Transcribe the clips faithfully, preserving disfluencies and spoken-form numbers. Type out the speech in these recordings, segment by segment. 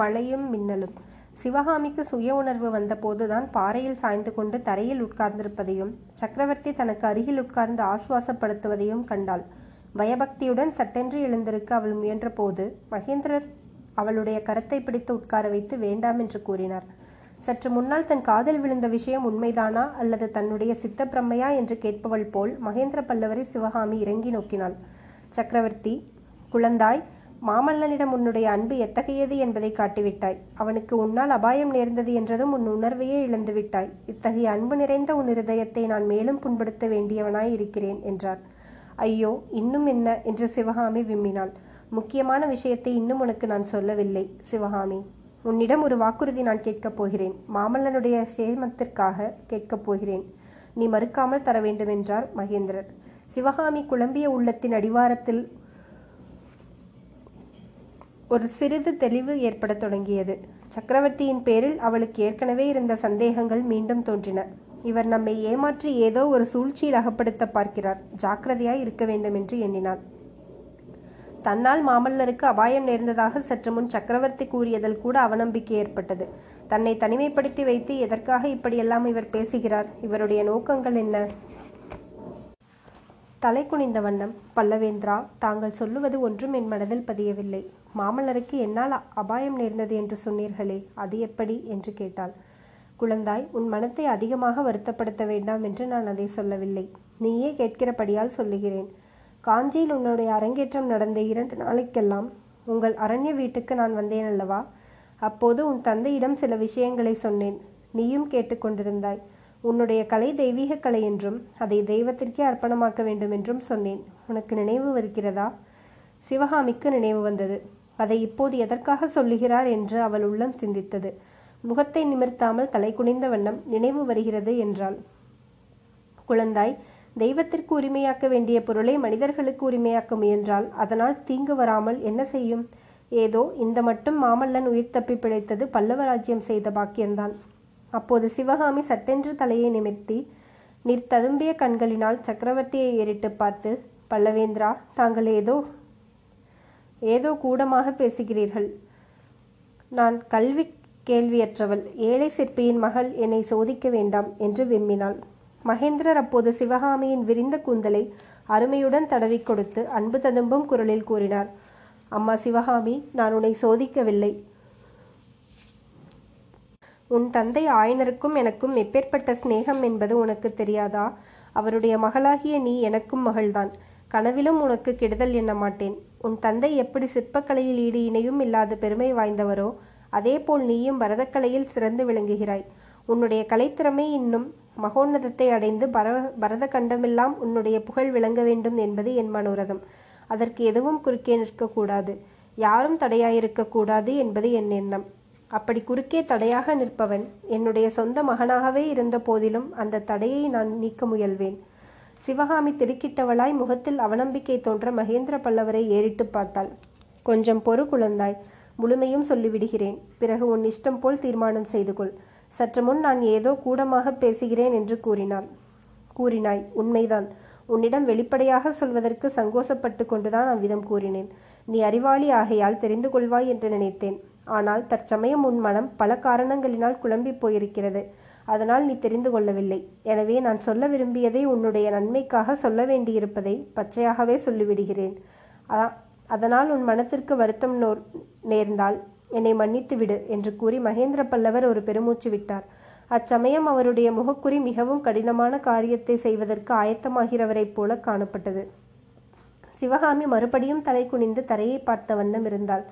மழையும் மின்னலும். சிவகாமிக்கு சுய உணர்வு வந்தபோதுதான் பாறையில் சாய்ந்து கொண்டு தரையில் உட்கார்ந்திருப்பதையும் சக்கரவர்த்தி தனக்கு அருகில் உட்கார்ந்து ஆசுவாசப்படுத்துவதையும் கண்டாள். பயபக்தியுடன் சட்டென்று எழுந்திருக்க அவள் முயன்ற போது மகேந்திரர் அவளுடைய கரத்தை பிடித்து உட்கார வைத்து வேண்டாம் என்று கூறினார். சற்று முன்னால் தன் காதில் விழுந்த விஷயம் உண்மைதானா அல்லது தன்னுடைய சித்த பிரம்மையா என்று கேட்பவள் போல் மகேந்திர பல்லவரை சிவகாமி இறங்கி நோக்கினாள். சக்கரவர்த்தி, குழந்தாய், மாமல்லனிடம் உன்னுடைய அன்பு எத்தகையது என்பதை காட்டிவிட்டாய். அவனுக்கு உன்னால் அபாயம் நேர்ந்தது என்றதும் உன் உணர்வையே இழந்துவிட்டாய். இத்தகைய அன்பு நிறைந்த உன் இருதயத்தை நான் மேலும் புண்படுத்த வேண்டியவனாய் இருக்கிறேன் என்றார். ஐயோ, இன்னும் என்ன என்று சிவகாமி விம்மினாள். முக்கியமான விஷயத்தை இன்னும் உனக்கு நான் சொல்லவில்லை சிவகாமி. உன்னிடம் ஒரு வாக்குறுதி நான் கேட்கப் போகிறேன். மாமல்லனுடைய சேமத்திற்காக கேட்கப் போகிறேன். நீ மறுக்காமல் தர வேண்டுமென்றார் மகேந்திரர். சிவகாமி குழம்பிய உள்ளத்தின் அடிவாரத்தில் ஒரு சிறிது தெளிவு ஏற்படத் தொடங்கியது. சக்கரவர்த்தியின் பேரில் அவளுக்கு ஏற்கனவே இருந்த சந்தேகங்கள் மீண்டும் தோன்றின. இவர் நம்மை ஏமாற்றி ஏதோ ஒரு சூழ்ச்சியில் அகப்படுத்த பார்க்கிறார். ஜாக்கிரதையாய் இருக்க வேண்டும் என்று எண்ணினாள். தன்னால் மாமல்லருக்கு அபாயம் நேர்ந்ததாக சற்று முன் சக்கரவர்த்தி கூறியதில் கூட அவநம்பிக்கை ஏற்பட்டது. தன்னை தனிமைப்படுத்தி வைத்து எதற்காக இப்படியெல்லாம் இவர் பேசுகிறார்? இவருடைய நோக்கங்கள் என்ன? தலை குனிந்த வண்ணம், பல்லவேந்திரா, தாங்கள் சொல்லுவது ஒன்றும் என் மனதில் பதியவில்லை. மாமல்லருக்கு என்னால் அபாயம் நேர்ந்தது என்று சொன்னீர்களே, அது எப்படி என்று கேட்டாள். குழந்தாய், உன் மனத்தை அதிகமாக வருத்தப்படுத்த வேண்டாம் என்று நான் அதை சொல்லவில்லை. நீயே கேட்கிறபடியால் சொல்லுகிறேன். காஞ்சியில் உன்னுடைய அரங்கேற்றம் நடந்த இரண்டு நாளைக்கெல்லாம் உங்கள் அரண்ய வீட்டுக்கு நான் வந்தேன் அல்லவா? அப்போது உன் தந்தையிடம் சில விஷயங்களை சொன்னேன். நீயும் கேட்டுக்கொண்டிருந்தாய். உன்னுடைய கலை தெய்வீக கலை என்றும் அதை தெய்வத்திற்கே அர்ப்பணமாக்க வேண்டும் என்றும் சொன்னேன். உனக்கு நினைவு வருகிறதா? சிவகாமிக்கு நினைவு வந்தது. அதை இப்போது எதற்காக சொல்லுகிறார் என்று அவள் உள்ளம் சிந்தித்தது. முகத்தை நிமிர்த்தாமல் தலை குனிந்த வண்ணம் நினைவு வருகிறது என்றாள். குழந்தாய், தெய்வத்திற்கு உரிமையாக்க வேண்டிய பொருளை மனிதர்களுக்கு உரிமையாக்க முயன்றால் அதனால் தீங்கு வராமல் என்ன செய்யும்? ஏதோ இந்த மட்டும் மாமல்லன் உயிர் தப்பி பிழைத்தது பல்லவராஜ்யம் செய்த பாக்கியம்தான். அப்போது சிவகாமி சட்டென்று தலையை நிமிர்த்தி நீர் ததும்பிய கண்களினால் சக்கரவர்த்தியை ஏறிட்டு பார்த்து, பல்லவேந்திரா, தாங்கள் ஏதோ ஏதோ கூடமாக பேசுகிறீர்கள். நான் கல்வி கேள்வியற்றவள், ஏழை சிற்பியின் மகள், என்னை சோதிக்க வேண்டாம் என்று விம்மினாள். மகேந்திரர் அப்போது சிவகாமியின் விரிந்த கூந்தலை அருமையுடன் தடவி கொடுத்து அன்பு ததும்பும் குரலில் கூறினார். அம்மா சிவகாமி, நான் உன்னை சோதிக்கவில்லை. உன் தந்தை ஆயனருக்கும் எனக்கும் எப்பேற்பட்ட சிநேகம் என்பது உனக்கு தெரியாதா? அவருடைய மகளாகிய நீ எனக்கும் மகள்தான். கனவிலும் உனக்கு கெடுதல் எண்ண மாட்டேன். உன் தந்தை எப்படி சிற்பக்கலையில் ஈடு இணையும் இல்லாத பெருமை வாய்ந்தவரோ அதேபோல் நீயும் பரதக்கலையில் சிறந்து விளங்குகிறாய். உன்னுடைய கலைத்திறமை இன்னும் மகோன்னதத்தை அடைந்து பர பரத கண்டமெல்லாம் உன்னுடைய புகழ் விளங்க வேண்டும் என்பது என் மனோரதம். அதற்கு எதுவும் குறுக்கே நிற்கக்கூடாது, யாரும் தடையாயிருக்கக்கூடாது என்பது என் எண்ணம். அப்படி குறுக்கே தடையாக நிற்பவன் என்னுடைய சொந்த மகனாகவே இருந்த போதிலும் அந்த தடையை நான் நீக்க முயல்வேன். சிவகாமி திடுக்கிட்டவளாய் முகத்தில் அவநம்பிக்கை தோன்ற மகேந்திர பல்லவரை ஏறிட்டு பார்த்தாள். கொஞ்சம் பொறு குழந்தாய், முழுமையும் சொல்லிவிடுகிறேன். பிறகு உன் இஷ்டம் போல் தீர்மானம் செய்து கொள். சற்று முன் நான் ஏதோ கூடமாக பேசுகிறேன் என்று கூறினாள். கூறினாய், உண்மைதான். உன்னிடம் வெளிப்படையாக சொல்வதற்கு சங்கோசப்பட்டு கொண்டுதான் அவ்விதம் கூறினேன். நீ அறிவாளி ஆகையால் தெரிந்து கொள்வாய் என்று நினைத்தேன். ஆனால் தற்சமயம் உன் மனம் பல காரணங்களினால் குழம்பி போயிருக்கிறது. அதனால் நீ தெரிந்து கொள்ளவில்லை. எனவே நான் சொல்ல விரும்பியதை உன்னுடைய நன்மைக்காக சொல்ல வேண்டியிருப்பதை பச்சையாகவே சொல்லிவிடுகிறேன். அதனால் உன் மனத்திற்கு வருத்தம் நேர்ந்தால் என்னை மன்னித்து விடு என்று கூறி மகேந்திர பல்லவர் ஒரு பெருமூச்சு விட்டார். அச்சமயம் அவருடைய முகக்குறி மிகவும் கடினமான காரியத்தை செய்வதற்கு ஆயத்தமாகிறவரைப் போல காணப்பட்டது. சிவகாமி மறுபடியும் தலை குனிந்து தரையை பார்த்த வண்ணம் இருந்தாள்.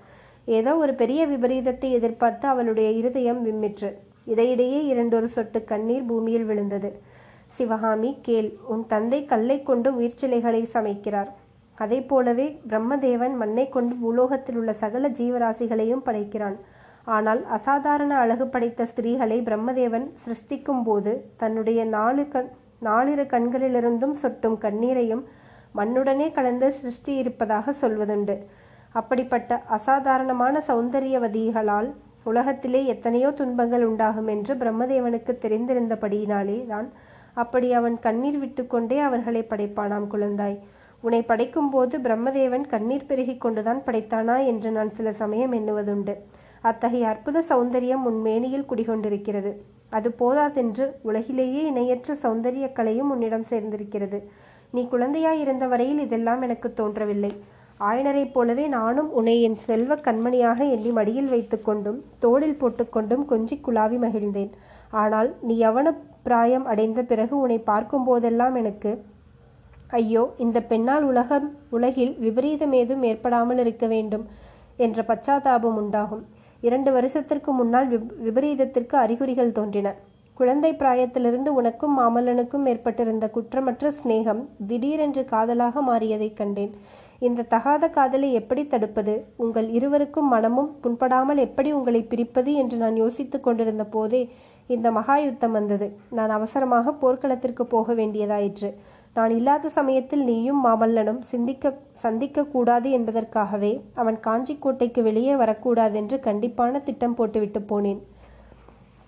ஏதோ ஒரு பெரிய விபரீதத்தை எதிர்பார்த்து அவளுடைய இருதயம் விம்மிற்று. இடையிடையே இரண்டொரு சொட்டு கண்ணீர் பூமியில் விழுந்தது. சிவகாமி, கேள். உன் தந்தை கல்லை கொண்டு உயிர்ச்சிலைகளை சமைக்கிறார். அதை போலவே பிரம்மதேவன் மண்ணை கொண்டு பூலோகத்தில் உள்ள சகல ஜீவராசிகளையும் படைக்கிறான். ஆனால் அசாதாரண அழகு படைத்த ஸ்திரீகளை பிரம்மதேவன் சிருஷ்டிக்கும் போது தன்னுடைய நாலு கண் நாலிரு கண்களிலிருந்தும் சொட்டும் கண்ணீரையும் மண்ணுடனே கலந்து சிருஷ்டி இருப்பதாக சொல்வதுண்டு. அப்படிப்பட்ட அசாதாரணமான சௌந்தரியவதிகளால் உலகத்திலே எத்தனையோ துன்பங்கள் உண்டாகும் என்று பிரம்மதேவனுக்கு தெரிந்திருந்தபடியினாலே தான் அப்படி அவன் கண்ணீர் விட்டு கொண்டே அவர்களை படைப்பானாம். குழந்தாய், உன்னை படைக்கும் போது பிரம்மதேவன் கண்ணீர் பெருகி கொண்டுதான் படைத்தானா என்று நான் சில சமயம் எண்ணுவதுண்டு. அத்தகைய அற்புத சௌந்தரியம் உன் மேனியில் குடிகொண்டிருக்கிறது. அது போதாதென்று உலகிலேயே இணையற்ற சௌந்தரிய கலையும் உன்னிடம் சேர்ந்திருக்கிறது. நீ குழந்தையாயிருந்த வரையில் இதெல்லாம் எனக்கு தோன்றவில்லை. ஆயனரைப் போலவே நானும் உன்னை என் செல்வ கண்மணியாக எண்ணி மடியில் வைத்து கொண்டும் தோளில் போட்டுக்கொண்டும் கொஞ்சி குழாவி மகிழ்ந்தேன். ஆனால் நீ யவன பிராயம் அடைந்த பிறகு உன்னை பார்க்கும் போதெல்லாம் எனக்கு, ஐயோ, இந்த பெண்ணால் உலகம் உலகில் விபரீதம் ஏதும் ஏற்படாமல் இருக்க வேண்டும் என்ற பச்சாதாபம் உண்டாகும். இரண்டு வருஷத்திற்கு முன்னால் விப் விபரீதத்திற்கு அறிகுறிகள் தோன்றின. குழந்தை பிராயத்திலிருந்து உனக்கும் மாமல்லனுக்கும் ஏற்பட்டிருந்த குற்றமற்ற சிநேகம் திடீரென்று காதலாக மாறியதைக் கண்டேன். இந்த தகாத காதலை எப்படி தடுப்பது, உங்கள் இருவருக்கும் மனமும் புண்படாமல் எப்படி உங்களை பிரிப்பது என்று நான் யோசித்து கொண்டிருந்த போதே இந்த மகா யுத்தம் வந்தது. நான் அவசரமாக போர்க்களத்திற்கு போக வேண்டியதாயிற்று. நான் இல்லாத சமயத்தில் நீயும் மாமல்லனும் சிந்திக்க சந்திக்க கூடாது என்பதற்காகவே அவன் காஞ்சிக்கோட்டைக்கு வெளியே வரக்கூடாதென்று கண்டிப்பான திட்டம் போட்டுவிட்டு போனேன்.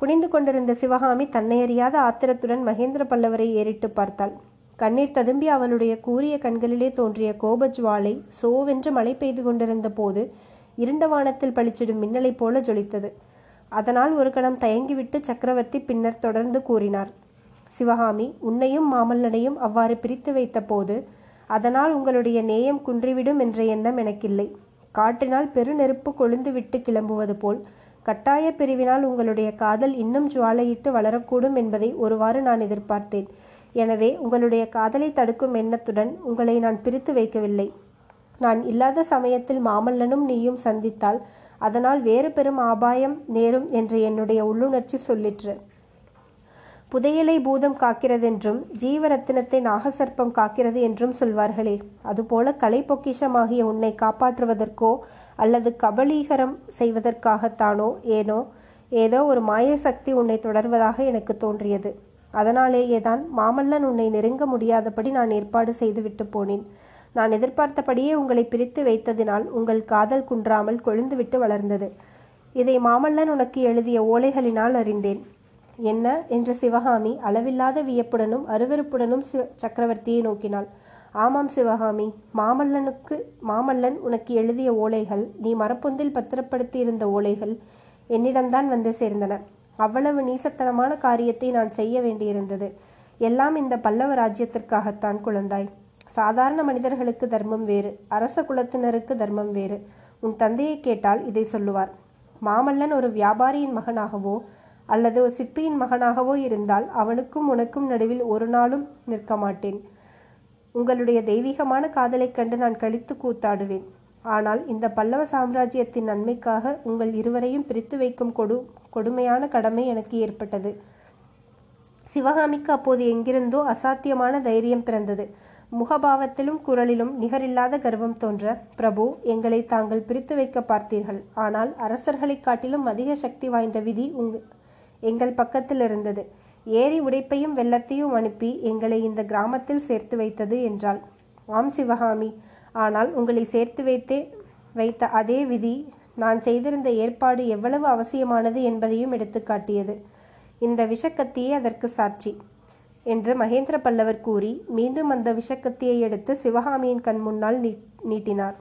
குனிந்து கொண்டிருந்த சிவகாமி தன்னையறியாத ஆத்திரத்துடன் மகேந்திர பல்லவரை ஏறிட்டு பார்த்தாள். கண்ணீர் ததும்பி அவளுடைய கூரிய கண்களிலே தோன்றிய கோபஜ்வாலை சோவென்று மழை பெய்து கொண்டிருந்த போது இருண்ட வானத்தில் பளிச்சிடும் மின்னலை போல ஜொலித்தது. அதனால் ஒரு கணம் தயங்கிவிட்டு சக்கரவர்த்தி பின்னர் தொடர்ந்து கூறினார். சிவகாமி, உன்னையும் மாமல்லனையும் அவ்வாறு பிரித்து வைத்த போது அதனால் உங்களுடைய நேயம் குன்றிவிடும் என்ற எண்ணம் எனக்கில்லை. காற்றினால் பெருநெருப்பு கொழுந்து விட்டு கிளம்புவது போல் கட்டாய பிரிவினால் உங்களுடைய காதல் இன்னும் ஜுவாலையிட்டு வளரக்கூடும் என்பதை ஒருவாறு நான் எதிர்பார்த்தேன். எனவே உங்களுடைய காதலை தடுக்கும் எண்ணத்துடன் உங்களை நான் பிரித்து வைக்கவில்லை. நான் இல்லாத சமயத்தில் மாமல்லனும் நீயும் சந்தித்தால் அதனால் வேறு பெரும் ஆபாயம் நேரும் என்று என்னுடைய உள்ளுணர்ச்சி சொல்லிற்று. புதையலை பூதம் காக்கிறதென்றும் ஜீவரத்தினத்தை நாகசர்ப்பம் காக்கிறது என்றும் சொல்வார்களே, அதுபோல கலை பொக்கிஷமாகிய உன்னை காப்பாற்றுவதற்கோ அல்லது கபலீகரம் செய்வதற்காகத்தானோ ஏனோ ஏதோ ஒரு மாய சக்தி உன்னை தொடர்வதாக எனக்கு தோன்றியது. அதனாலேயேதான் மாமல்லன் உன்னை நெருங்க முடியாதபடி நான் ஏற்பாடு செய்துவிட்டு போனேன். நான் எதிர்பார்த்தபடியே உங்களை பிரித்து வைத்ததினால் உங்கள் காதல் குன்றாமல் கொழுந்துவிட்டு வளர்ந்தது. இதை மாமல்லன் உனக்கு எழுதிய ஓலைகளினால் அறிந்தேன். என்ன என்று சிவகாமி அளவில்லாத வியப்புடனும் அருவருப்புடனும் சிவ சக்கரவர்த்தியை நோக்கினாள். ஆமாம் சிவகாமி, மாமல்லனுக்கு மாமல்லன் உனக்கு எழுதிய ஓலைகள், நீ மரப்பொந்தில் பத்திரப்படுத்தி இருந்த ஓலைகள் என்னிடம்தான் வந்து சேர்ந்தன. அவ்வளவு நீசத்தனமான காரியத்தை நான் செய்ய வேண்டியிருந்தது. எல்லாம் இந்த பல்லவ ராஜ்யத்திற்காகத்தான் குழந்தாய். சாதாரண மனிதர்களுக்கு தர்மம் வேறு, அரச குலத்தினருக்கு தர்மம் வேறு. உன் தந்தையை கேட்டால் இதை சொல்லுவார். மாமல்லன் ஒரு வியாபாரியின் மகனாகவோ அல்லது ஒரு சிற்பியின் மகனாகவோ இருந்தால் அவனுக்கும் உனக்கும் நடுவில் ஒரு நாளும் நிற்க மாட்டேன். உங்களுடைய தெய்வீகமான காதலை கண்டு நான் கழித்து கூத்தாடுவேன். ஆனால் இந்த பல்லவ சாம்ராஜ்யத்தின் நன்மைக்காக உங்கள் இருவரையும் பிரித்து வைக்கும் கொடு கொடுமையான கடமை எனக்கு ஏற்பட்டது. சிவகாமிக்கு அப்போது எங்கிருந்தோ அசாத்தியமான தைரியம் பிறந்தது. முகபாவத்திலும் குரலிலும் நிகரில்லாத கர்வம் தோன்ற, பிரபு, எங்களை தாங்கள் பிரித்து வைக்க பார்த்தீர்கள். ஆனால் அரசர்களை காட்டிலும் அதிக சக்தி வாய்ந்த விதி உங் எங்கள் பக்கத்தில் இருந்தது. ஏரி உடைப்பையும் வெள்ளத்தையும் அனுப்பி எங்களை இந்த கிராமத்தில் சேர்த்து வைத்தது என்றாள். ஆம் சிவகாமி, ஆனால் உங்களை சேர்த்து வைத்தே வைத்த அதே விதி நான் செய்திருந்த ஏற்பாடு எவ்வளவு அவசியமானது என்பதையும் எடுத்து காட்டியது. இந்த விஷக்கத்தியே அதற்கு சாட்சி என்று மகேந்திர பல்லவர் கூறி மீண்டும் அந்த விஷக்கத்தியை எடுத்து சிவகாமியின் கண் முன்னால் நீட்டினார்.